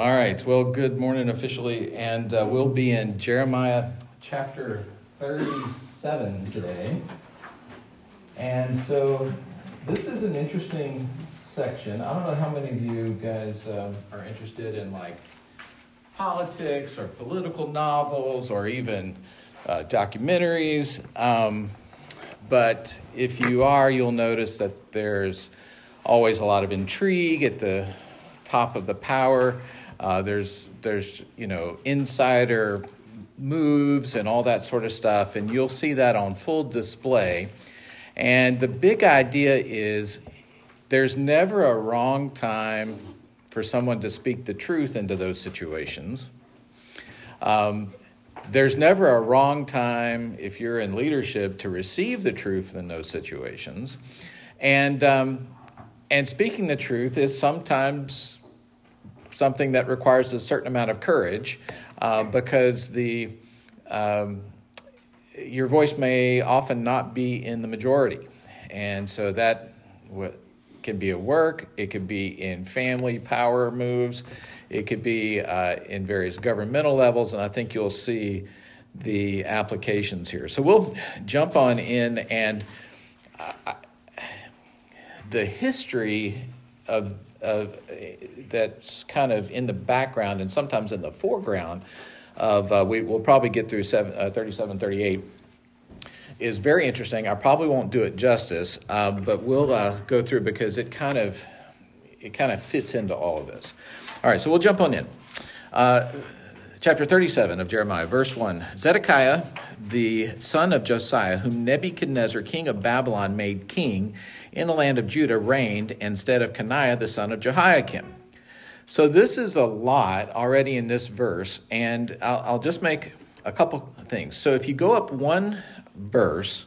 All right, well, good morning officially, and we'll be in Jeremiah chapter 37 today. And so this is an interesting section. I don't know how many of you guys are interested in like politics or political novels or even documentaries, but if you are, you'll notice that there's always a lot of intrigue at the top of the power. There's insider moves and all that sort of stuff, and you'll see that on full display. And the big idea is there's never a wrong time for someone to speak the truth into those situations. There's never a wrong time if you're in leadership to receive the truth in those situations. And speaking the truth is sometimes something that requires a certain amount of courage because the your voice may often not be in the majority. And so that can be at work, it could be in family power moves, it could be in various governmental levels, and I think you'll see the applications here. So we'll jump on in, and the history of that's kind of in the background and sometimes in the foreground of we'll probably get through 37, 38 is very interesting. I probably won't do it justice, but we'll go through because it kind of fits into all of this. All right, so we'll jump on in. Chapter 37 of Jeremiah, verse 1. Zedekiah, the son of Josiah, whom Nebuchadnezzar, king of Babylon, made king in the land of Judah, reigned instead of Coniah, the son of Jehoiakim. So this is a lot already in this verse, and I'll just make a couple things. So if you go up one verse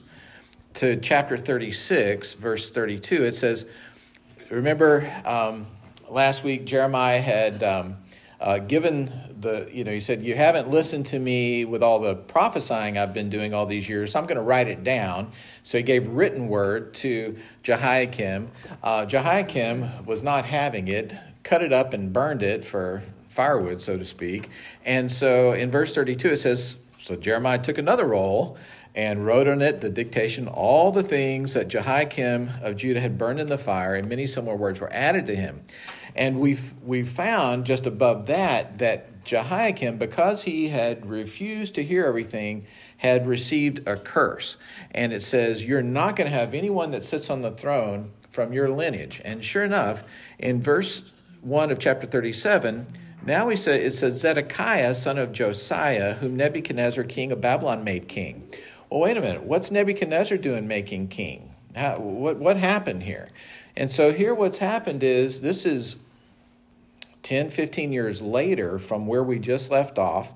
to chapter 36, verse 32, it says, remember last week Jeremiah had given the, he said, you haven't listened to me with all the prophesying I've been doing all these years, so I'm going to write it down. So he gave written word to Jehoiakim. Jehoiakim was not having it, cut it up and burned it for firewood, so to speak. And so in verse 32, it says, so Jeremiah took another roll and wrote on it the dictation, all the things that Jehoiakim of Judah had burned in the fire, and many similar words were added to him. And we found just above that Jehoiakim, because he had refused to hear everything, had received a curse. And it says, you're not going to have anyone that sits on the throne from your lineage. And sure enough, in verse 1 of chapter 37, now it says, Zedekiah, son of Josiah, whom Nebuchadnezzar, king of Babylon, made king. Well, wait a minute. What's Nebuchadnezzar doing making king? What happened here? And so here what's happened is this is 10, 15 years later from where we just left off.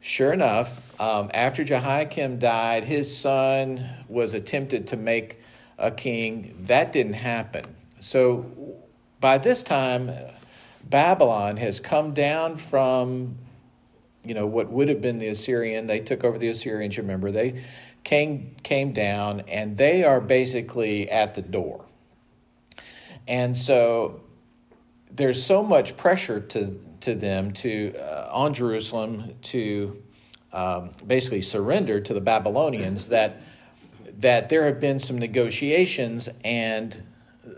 Sure enough, after Jehoiakim died, his son was attempted to make a king. That didn't happen. So by this time, Babylon has come down from, what would have been the Assyrian. They took over the Assyrians, remember. They came down, and they are basically at the door. And so there's so much pressure to them on Jerusalem to basically surrender to the Babylonians that there have been some negotiations, and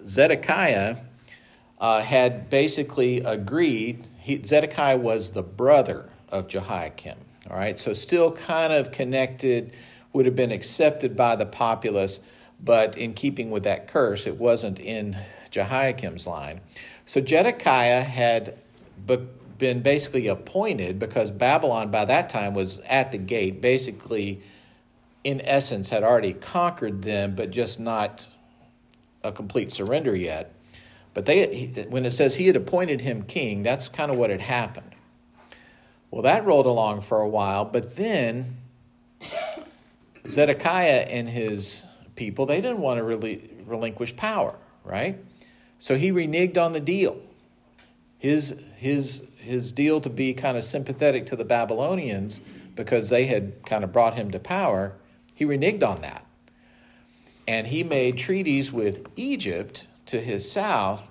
Zedekiah had basically agreed. Zedekiah was the brother of Jehoiakim, all right? So still kind of connected, would have been accepted by the populace, but in keeping with that curse, it wasn't in Jehoiakim's line. So Zedekiah had been basically appointed because Babylon by that time was at the gate, basically in essence had already conquered them, but just not a complete surrender yet. But when it says he had appointed him king, that's kind of what had happened. Well, that rolled along for a while, but then Zedekiah and his people, they didn't want to relinquish power, right? So he reneged on the deal. His deal to be kind of sympathetic to the Babylonians because they had kind of brought him to power, he reneged on that. And he made treaties with Egypt to his south,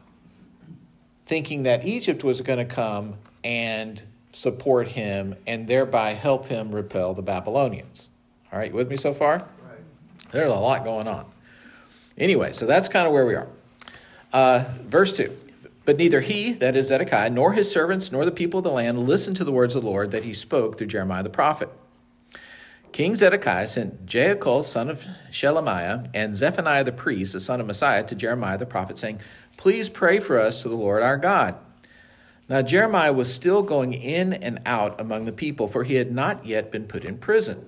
thinking that Egypt was going to come and support him and thereby help him repel the Babylonians. All right, you with me so far? Right. There's a lot going on. Anyway, so that's kind of where we are. Verse 2. But neither he, that is Zedekiah, nor his servants, nor the people of the land listened to the words of the Lord that he spoke through Jeremiah the prophet. King Zedekiah sent Jehucal, son of Shelemiah, and Zephaniah the priest, the son of Maaseiah, to Jeremiah the prophet, saying, "Please pray for us to the Lord our God." Now Jeremiah was still going in and out among the people, for he had not yet been put in prison.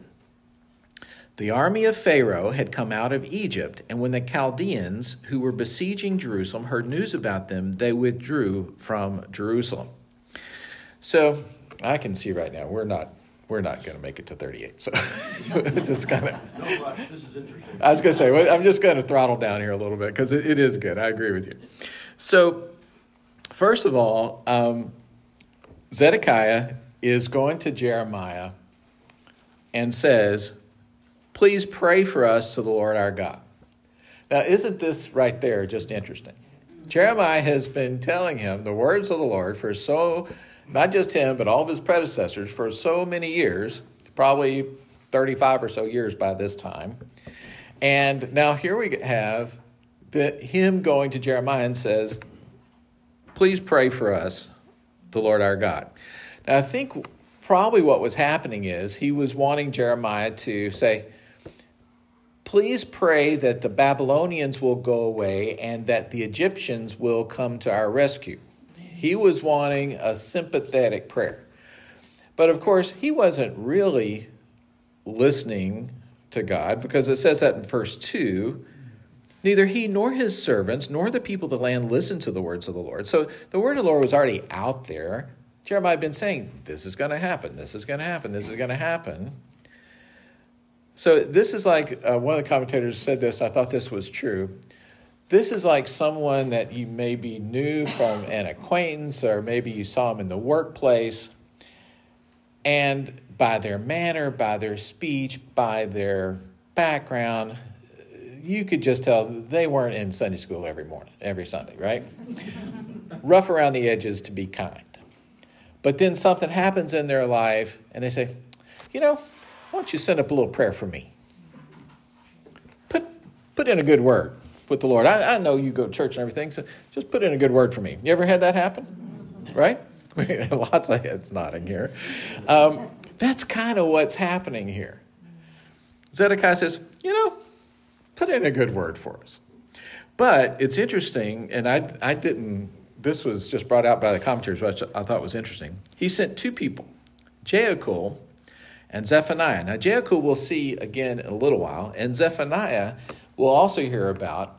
The army of Pharaoh had come out of Egypt, and when the Chaldeans who were besieging Jerusalem heard news about them, they withdrew from Jerusalem. So I can see right now we're not going to make it to 38. So just kind of. No, this is interesting. I was going to say I'm just going to throttle down here a little bit because it is good. I agree with you. So. First of all, Zedekiah is going to Jeremiah and says, "Please pray for us to the Lord our God." Now, isn't this right there just interesting? Jeremiah has been telling him the words of the Lord for not just him, but all of his predecessors for so many years, probably 35 or so years by this time. And now here we have him going to Jeremiah and says, "Please pray for us, the Lord our God." Now, I think probably what was happening is he was wanting Jeremiah to say, "Please pray that the Babylonians will go away and that the Egyptians will come to our rescue." He was wanting a sympathetic prayer. But of course, he wasn't really listening to God because it says that in verse 2, "Neither he nor his servants nor the people of the land listened to the words of the Lord." So the word of the Lord was already out there. Jeremiah had been saying, "This is going to happen, this is going to happen, this is going to happen." So this is like, one of the commentators said this, I thought this was true. This is like someone that you maybe knew from an acquaintance or maybe you saw him in the workplace. And by their manner, by their speech, by their background, you could just tell they weren't in Sunday school every Sunday, right? Rough around the edges to be kind. But then something happens in their life, and they say, "Why don't you send up a little prayer for me? Put in a good word with the Lord. I know you go to church and everything, so just put in a good word for me." You ever had that happen? Right? Lots of heads nodding here. That's kind of what's happening here. Zedekiah says, "Put in a good word for us." But it's interesting, and this was just brought out by the commentators, which I thought was interesting. He sent two people, Jehucal and Zephaniah. Now, Jehucal we'll see again in a little while, and Zephaniah we'll also hear about.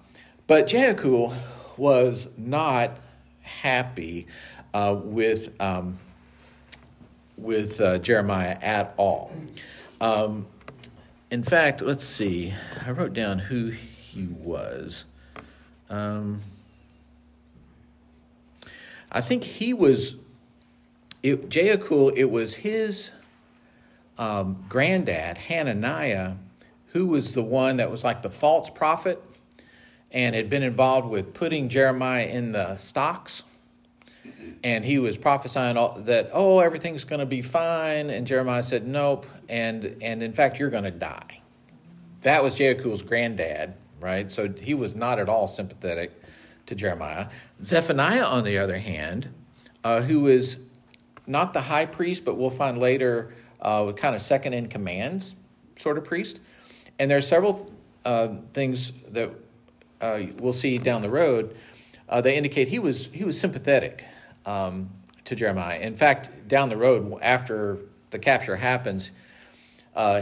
But Jehucal was not happy with Jeremiah at all. In fact, let's see, I wrote down who he was. I think he was, Jehucal, it was his granddad, Hananiah, who was the one that was like the false prophet and had been involved with putting Jeremiah in the stocks. And he was prophesying that everything's going to be fine. And Jeremiah said, "Nope. And in fact, you're going to die." That was Jehucal's granddad, right? So he was not at all sympathetic to Jeremiah. Zephaniah, on the other hand, who is not the high priest, but we'll find later kind of second in command sort of priest. And there are several things that we'll see down the road that indicate he was sympathetic to Jeremiah. In fact, down the road after the capture happens,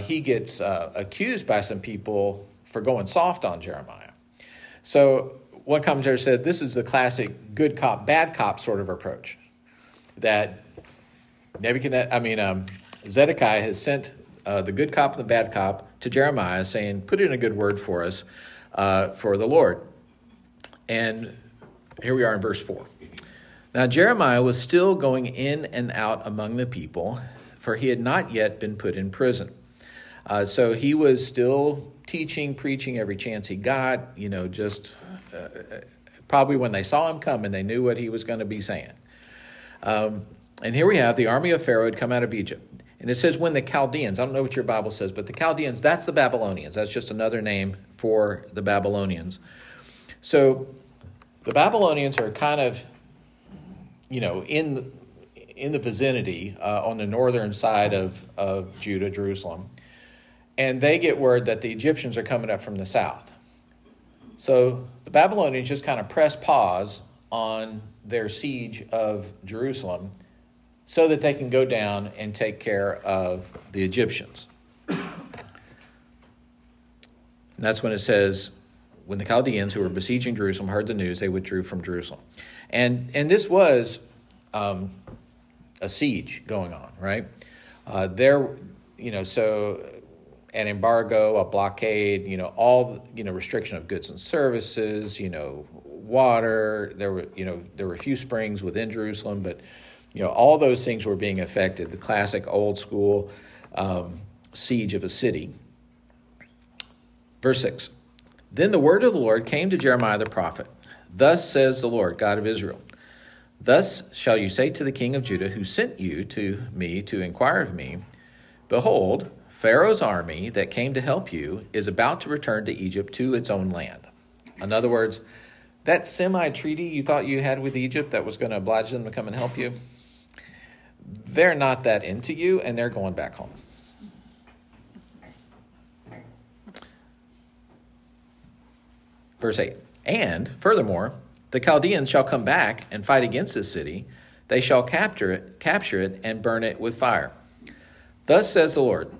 he gets accused by some people for going soft on Jeremiah. So one commentator said this is the classic good cop, bad cop sort of approach that Zedekiah has sent the good cop and the bad cop to Jeremiah saying, "Put in a good word for us for the Lord." And here we are in verse 4. Now Jeremiah was still going in and out among the people, for he had not yet been put in prison. So he was still teaching, preaching every chance he got, probably when they saw him coming, they knew what he was going to be saying. And here we have the army of Pharaoh had come out of Egypt. And it says when the Chaldeans, I don't know what your Bible says, but the Chaldeans, that's the Babylonians. That's just another name for the Babylonians. So the Babylonians are kind of, you know, in the vicinity on the northern side of Judah, Jerusalem. And they get word that the Egyptians are coming up from the south. So the Babylonians just kind of press pause on their siege of Jerusalem so that they can go down and take care of the Egyptians. And that's when it says, when the Chaldeans who were besieging Jerusalem heard the news, they withdrew from Jerusalem. And this was a siege going on, right? So an embargo, a blockade, restriction of goods and services, water. There were few springs within Jerusalem, but all those things were being affected. The classic old school siege of a city. Verse 6. Then the word of the Lord came to Jeremiah the prophet. Thus says the Lord, God of Israel, thus shall you say to the king of Judah, who sent you to me to inquire of me, behold, Pharaoh's army that came to help you is about to return to Egypt to its own land. In other words, that semi-treaty you thought you had with Egypt that was going to oblige them to come and help you, they're not that into you, and they're going back home. Verse 8, and furthermore, the Chaldeans shall come back and fight against this city. They shall capture it, and burn it with fire. Thus says the Lord,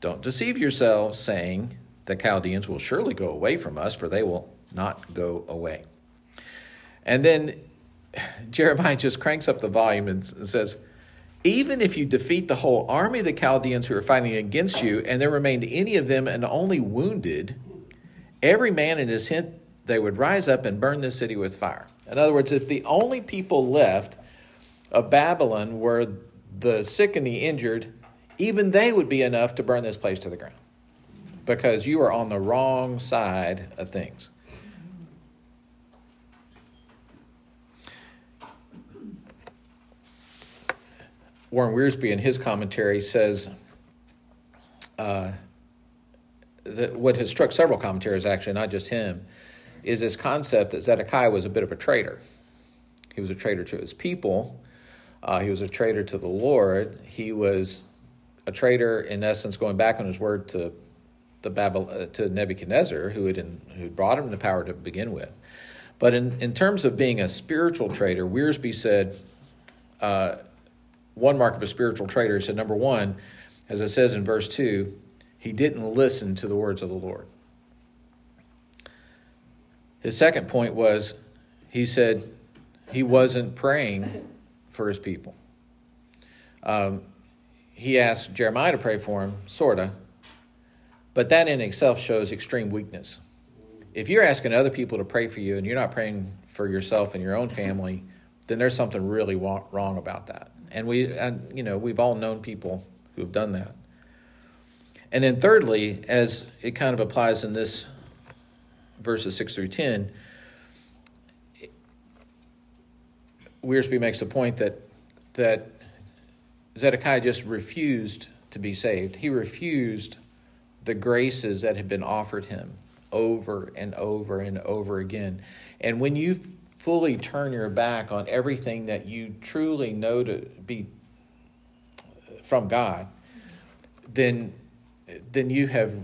don't deceive yourselves, saying, the Chaldeans will surely go away from us, for they will not go away. And then Jeremiah just cranks up the volume and says, even if you defeat the whole army of the Chaldeans who are fighting against you, and there remained any of them and only wounded, every man in his tent, they would rise up and burn this city with fire. In other words, if the only people left of Babylon were the sick and the injured, even they would be enough to burn this place to the ground because you are on the wrong side of things. Warren Wiersbe in his commentary says, what has struck several commentators, actually, not just him, is this concept that Zedekiah was a bit of a traitor. He was a traitor to his people. He was a traitor to the Lord. He was a traitor, in essence, going back on his word to to Nebuchadnezzar, who brought him to power to begin with. But in terms of being a spiritual traitor, Wiersbe said, one mark of a spiritual traitor, he said, number one, as it says in verse 2, he didn't listen to the words of the Lord. His second point was, he said he wasn't praying for his people. He asked Jeremiah to pray for him, sort of, but that in itself shows extreme weakness. If you're asking other people to pray for you and you're not praying for yourself and your own family, then there's something really wrong about that. And we've all known people who have done that. And then thirdly, as it kind of applies in this verses 6 through 10, Wiersbe makes the point that Zedekiah just refused to be saved. He refused the graces that had been offered him over and over and over again. And when you fully turn your back on everything that you truly know to be from God, then you have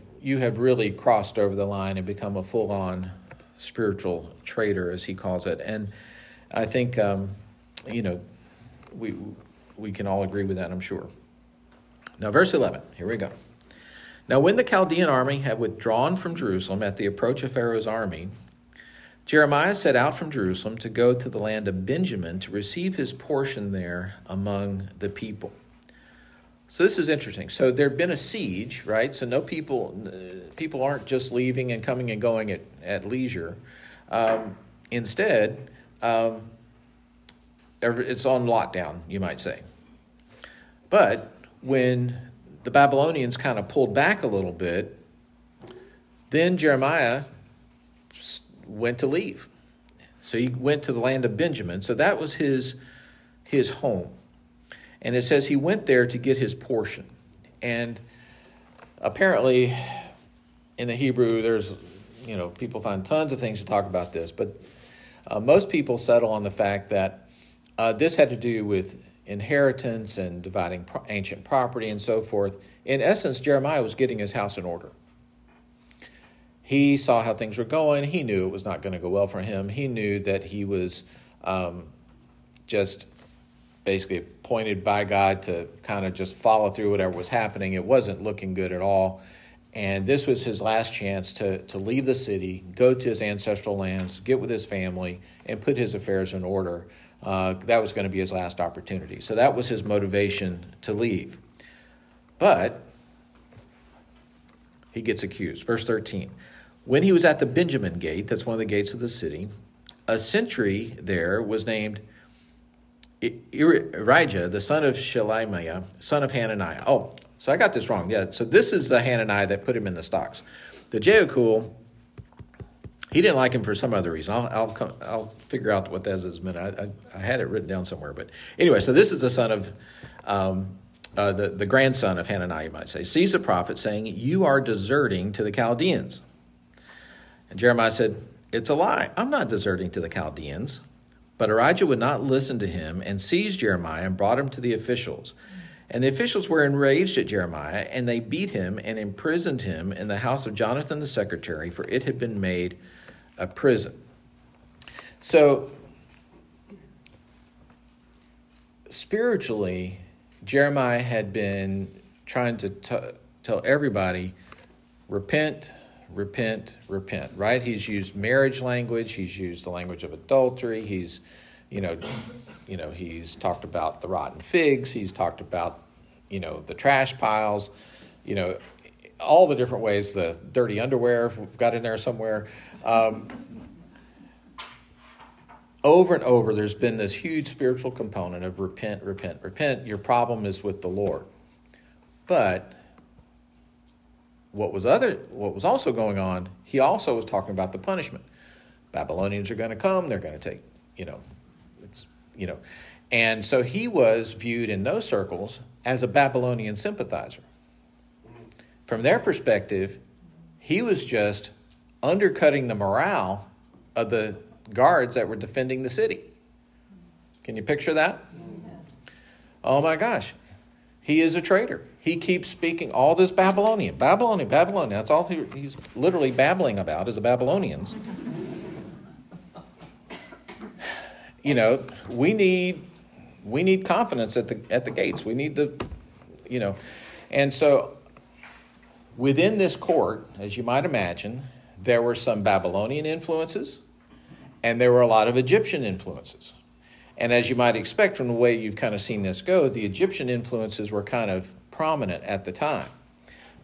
really crossed over the line and become a full-on spiritual traitor, as he calls it. And I think, we can all agree with that, I'm sure. Now, verse 11, here we go. Now, when the Chaldean army had withdrawn from Jerusalem at the approach of Pharaoh's army, Jeremiah set out from Jerusalem to go to the land of Benjamin to receive his portion there among the people. So this is interesting. So there'd been a siege, right? So no people aren't just leaving and coming and going at leisure. Instead, it's on lockdown, you might say. But when the Babylonians kind of pulled back a little bit, then Jeremiah went to leave. So he went to the land of Benjamin. So that was his home. And it says he went there to get his portion. And apparently in the Hebrew, there's, you know, people find tons of things to talk about this. But most people settle on the fact that this had to do with inheritance and dividing ancient property and so forth. In essence, Jeremiah was getting his house in order. He saw how things were going. He knew it was not going to go well for him. He knew that he was just basically appointed by God to kind of just follow through whatever was happening. It wasn't looking good at all. And this was his last chance to leave the city, go to his ancestral lands, get with his family, and put his affairs in order. That was going to be his last opportunity. So that was his motivation to leave. But he gets accused. Verse 13, when he was at the Benjamin Gate, that's one of the gates of the city, a sentry there was named Irijah, the son of Shelemiah, son of Hananiah. Oh, so I got this wrong. Yeah, so this is the Hananiah that put him in the stocks. The Jehucal, he didn't like him for some other reason. I'll figure out what that is in a minute. I had it written down somewhere, but anyway. So this is the son of the grandson of Hananiah, you might say. Sees the prophet saying, "You are deserting to the Chaldeans." And Jeremiah said, "It's a lie. I'm not deserting to the Chaldeans." But Irijah would not listen to him and seized Jeremiah and brought him to the officials. And the officials were enraged at Jeremiah, and they beat him and imprisoned him in the house of Jonathan the secretary, for it had been made a prison. So, spiritually, Jeremiah had been trying to tell everybody, repent, repent, repent, right? He's used marriage language. He's used the language of adultery. He's, you know, he's talked about the rotten figs. He's talked about, you know, the trash piles, you know, all the different ways, the dirty underwear got in there somewhere. Over and over, there's been this huge spiritual component of repent, repent, repent. Your problem is with the Lord. But what was also going on, he also was talking about the punishment. Babylonians are going to come, they're going to take, you know. And so he was viewed in those circles as a Babylonian sympathizer. From their perspective, he was just undercutting the morale of the guards that were defending the city. Can you picture that? Oh my gosh. He is a traitor. He keeps speaking all this Babylonian, Babylonian, Babylonian. That's all he's literally babbling about is the Babylonians. You know, we need confidence at the gates. We need the, you know. And so within this court, as you might imagine, there were some Babylonian influences and there were a lot of Egyptian influences. And as you might expect from the way you've kind of seen this go, the Egyptian influences were kind of prominent at the time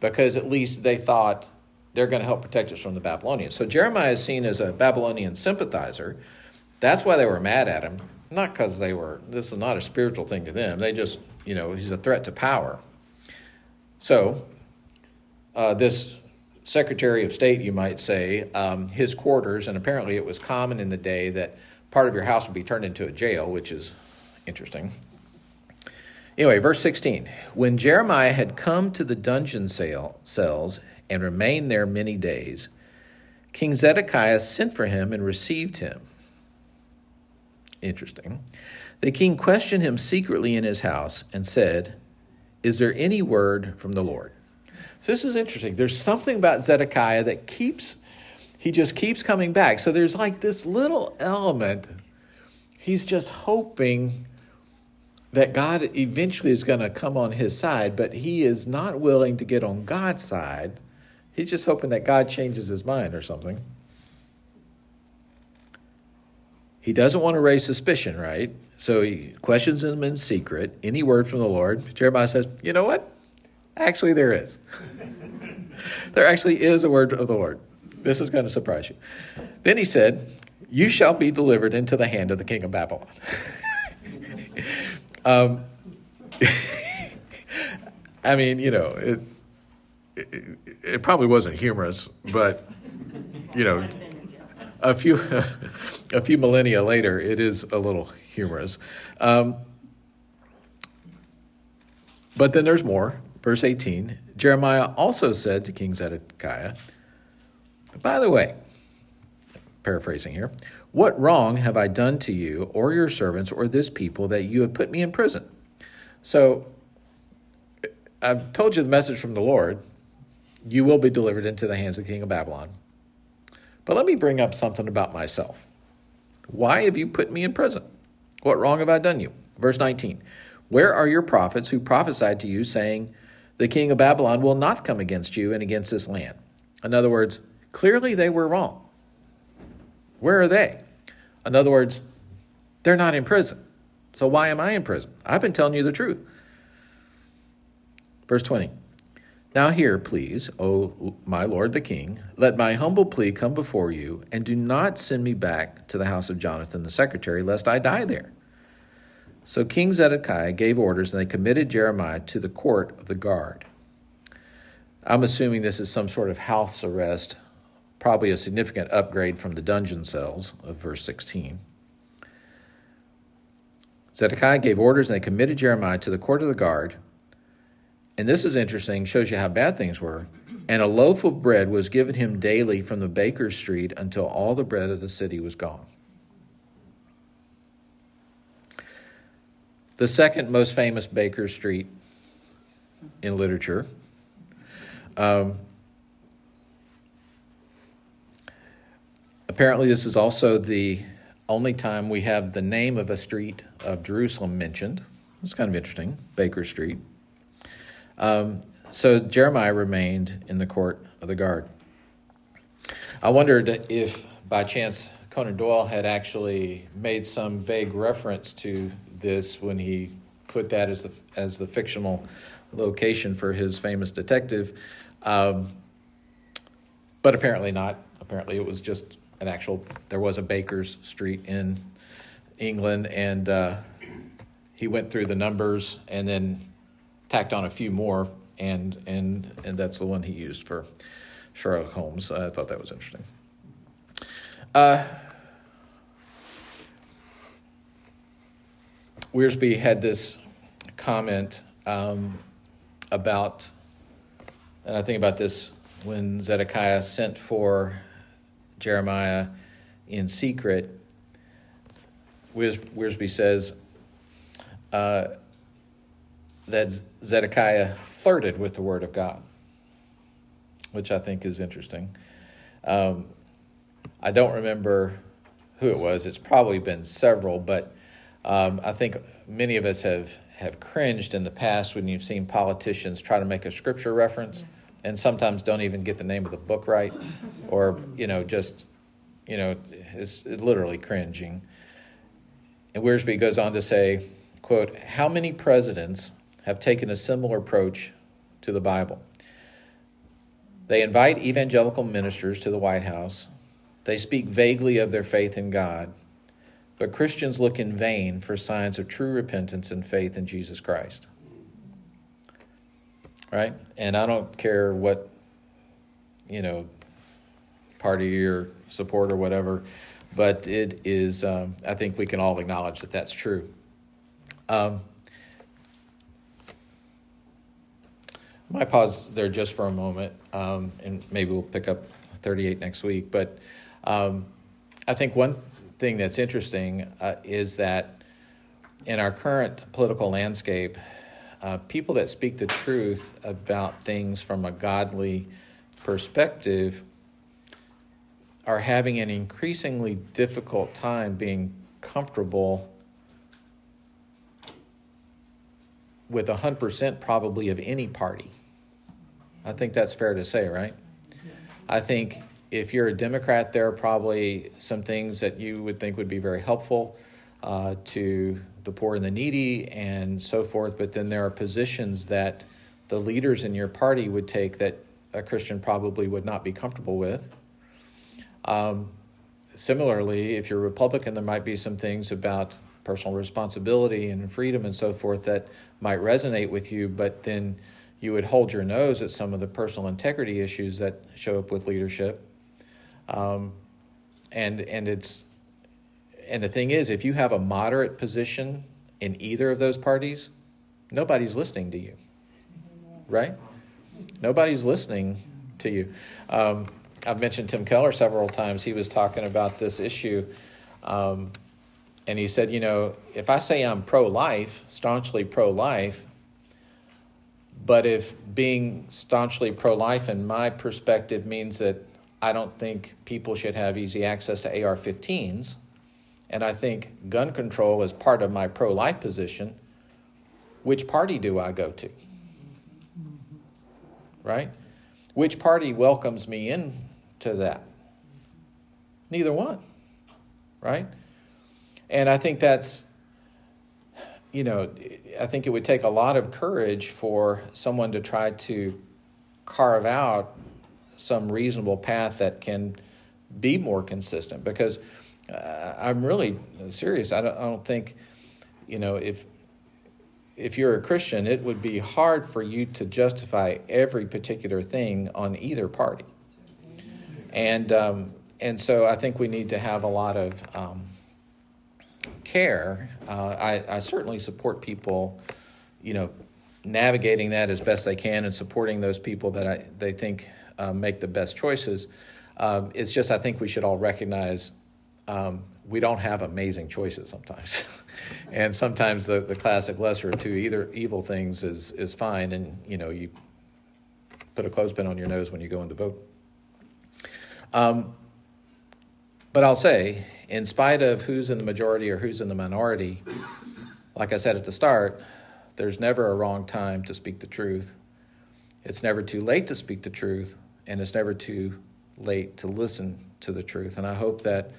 because at least they thought they're going to help protect us from the Babylonians. So Jeremiah is seen as a Babylonian sympathizer. That's why they were mad at him, not because this is not a spiritual thing to them. They just, you know, he's a threat to power. So this Secretary of State, you might say, his quarters, and apparently it was common in the day that part of your house would be turned into a jail, which is interesting. Anyway, verse 16. When Jeremiah had come to the dungeon cells and remained there many days, King Zedekiah sent for him and received him. Interesting. The king questioned him secretly in his house and said, "Is there any word from the Lord?" So this is interesting. There's something about Zedekiah that he just keeps coming back. So there's like this little element. He's just hoping that God eventually is going to come on his side, but he is not willing to get on God's side. He's just hoping that God changes his mind or something. He doesn't want to raise suspicion, right? So he questions him in secret. Any word from the Lord? Jeremiah says, you know what? Actually, there is. There actually is a word of the Lord. This is going to surprise you. Then he said, "You shall be delivered into the hand of the king of Babylon." I mean, you know, it probably wasn't humorous, but, you know, a few millennia later, it is a little humorous. But then there's more. Verse 18, Jeremiah also said to King Zedekiah, by the way, paraphrasing here, what wrong have I done to you or your servants or this people that you have put me in prison? So I've told you the message from the Lord. You will be delivered into the hands of the king of Babylon. But let me bring up something about myself. Why have you put me in prison? What wrong have I done you? Verse 19, where are your prophets who prophesied to you saying, the king of Babylon will not come against you and against this land? In other words, clearly they were wrong. Where are they? In other words, they're not in prison. So why am I in prison? I've been telling you the truth. Verse 20. Now hear, please, O my lord the king, let my humble plea come before you, and do not send me back to the house of Jonathan the secretary, lest I die there. So King Zedekiah gave orders, and they committed Jeremiah to the court of the guard. I'm assuming this is some sort of house arrest, probably a significant upgrade from the dungeon cells of verse 16. Zedekiah gave orders, and they committed Jeremiah to the court of the guard. And this is interesting, shows you how bad things were. And a loaf of bread was given him daily from the Baker Street until all the bread of the city was gone. The second most famous Baker Street in literature. Apparently, this is also the only time we have the name of a street of Jerusalem mentioned. It's kind of interesting, Baker Street. So Jeremiah remained in the court of the guard. I wondered if, by chance, Conan Doyle had actually made some vague reference to this when he put that as the fictional location for his famous detective, but apparently not. Apparently it was just there was a Baker's Street in England, and he went through the numbers and then tacked on a few more, and that's the one he used for Sherlock Holmes. I thought that was interesting. Wiersbe had this comment about, and I think about this when Zedekiah sent for Jeremiah in secret. Wiersbe says that Zedekiah flirted with the word of God, which I think is interesting. I don't remember who it was. It's probably been several, but I think many of us have cringed in the past when you've seen politicians try to make a scripture reference and sometimes don't even get the name of the book right, or, it's literally cringing. And Wiersbe goes on to say, quote, how many presidents have taken a similar approach to the Bible? They invite evangelical ministers to the White House. They speak vaguely of their faith in God. But Christians look in vain for signs of true repentance and faith in Jesus Christ. Right? And I don't care what, party you're support or whatever, but it is, I think we can all acknowledge that that's true. I might pause there just for a moment, and maybe we'll pick up 38 next week. But I think one thing that's interesting is that in our current political landscape, people that speak the truth about things from a godly perspective are having an increasingly difficult time being comfortable with 100% probably of any party. I think that's fair to say, right? I think if you're a Democrat, there are probably some things that you would think would be very helpful to the poor and the needy and so forth, but then there are positions that the leaders in your party would take that a Christian probably would not be comfortable with. Similarly, if you're a Republican, there might be some things about personal responsibility and freedom and so forth that might resonate with you, but then you would hold your nose at some of the personal integrity issues that show up with leadership. And the thing is, if you have a moderate position in either of those parties, nobody's listening to you, right? Nobody's listening to you. I've mentioned Tim Keller several times. He was talking about this issue, and he said, you know, if I say I'm pro-life, staunchly pro-life, but if being staunchly pro-life in my perspective means that I don't think people should have easy access to AR-15s, and I think gun control is part of my pro-life position, which party do I go to? Right? Which party welcomes me into that? Neither one, right? And I think that's, you know, I think it would take a lot of courage for someone to try to carve out some reasonable path that can be more consistent, because I'm really serious. I don't think, you know, if you're a Christian, it would be hard for you to justify every particular thing on either party. And so I think we need to have a lot of care. I certainly support people, you know, navigating that as best they can and supporting those people that they think make the best choices. It's just I think we should all recognize we don't have amazing choices sometimes. And sometimes the classic lesser of two either evil things is fine, and, you know, you put a clothespin on your nose when you go in to vote. But I'll say, in spite of who's in the majority or who's in the minority, like I said at the start, there's never a wrong time to speak the truth. It's never too late to speak the truth, and it's never too late to listen to the truth. And I hope that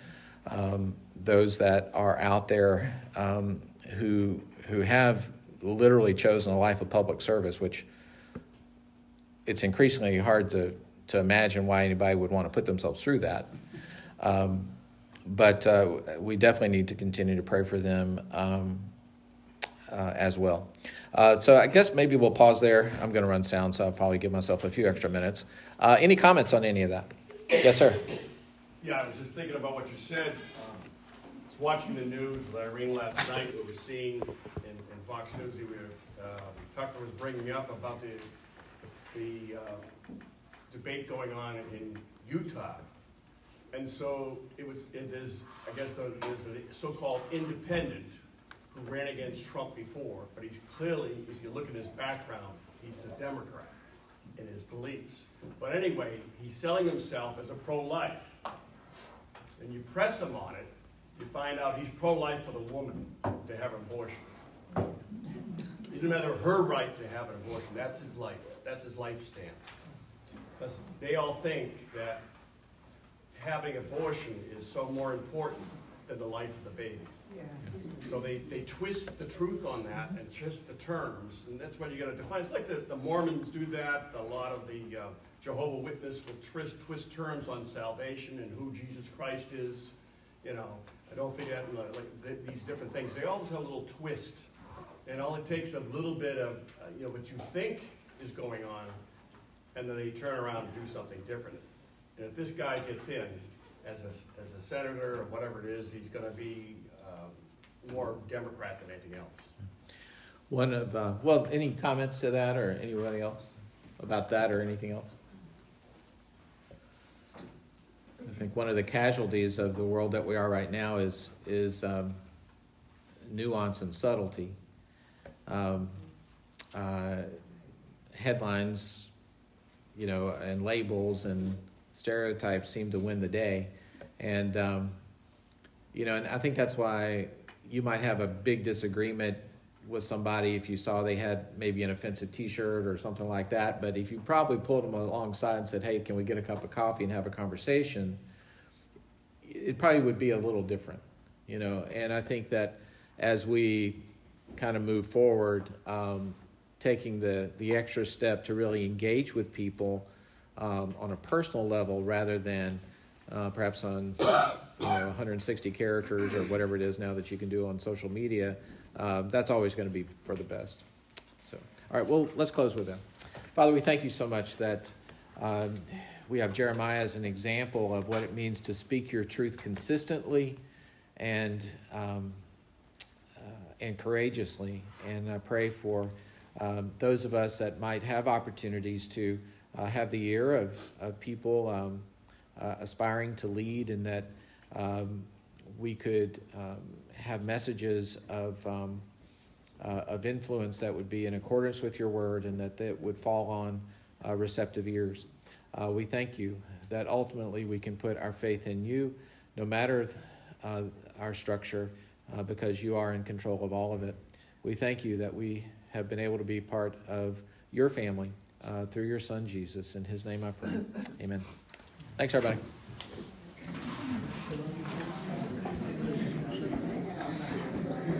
those that are out there who have literally chosen a life of public service, which it's increasingly hard to imagine why anybody would want to put themselves through that. But we definitely need to continue to pray for them as well. So I guess maybe we'll pause there. I'm going to run sound, so I'll probably give myself a few extra minutes. Any comments on any of that? Yes, sir. Yeah, I was just thinking about what you said. I was watching the news with Irene last night. We were seeing in Fox News, Tucker was bringing up about the debate going on in Utah. And so there's a so-called independent who ran against Trump before, but he's clearly, if you look at his background, he's a Democrat in his beliefs. But anyway, he's selling himself as a pro-life. And you press him on it, you find out he's pro-life for the woman to have an abortion. It didn't matter her right to have an abortion. That's his life. That's his life stance. Because they all think that having abortion is so more important than the life of the baby. Yeah. So they twist the truth on that and twist the terms, and that's what you're going to define. It's like the Mormons do that. A lot of the Jehovah's Witness will twist terms on salvation and who Jesus Christ is. You know, I don't think that these different things. They always have a little twist, and all it takes a little bit of what you think is going on, and then they turn around and do something different. And if this guy gets in as a senator or whatever it is, he's going to be more Democrat than anything else. One of any comments to that, or anybody else about that, or anything else? I think one of the casualties of the world that we are right now is nuance and subtlety. Headlines, and labels and stereotypes seem to win the day, and and I think that's why you might have a big disagreement with somebody if you saw they had maybe an offensive T-shirt or something like that. But if you probably pulled them alongside and said, "Hey, can we get a cup of coffee and have a conversation?" it probably would be a little different, And I think that as we kind of move forward, taking the extra step to really engage with people. On a personal level rather than perhaps on 160 characters or whatever it is now that you can do on social media, that's always going to be for the best. So, all right, well, let's close with that. Father, we thank you so much that we have Jeremiah as an example of what it means to speak your truth consistently and and courageously. And I pray for those of us that might have opportunities to have the ear of people aspiring to lead, and that we could have messages of influence that would be in accordance with your word, and that would fall on receptive ears. We thank you that ultimately we can put our faith in you, no matter our structure, because you are in control of all of it. We thank you that we have been able to be part of your family through your son, Jesus. In his name I pray. Amen. Thanks, everybody.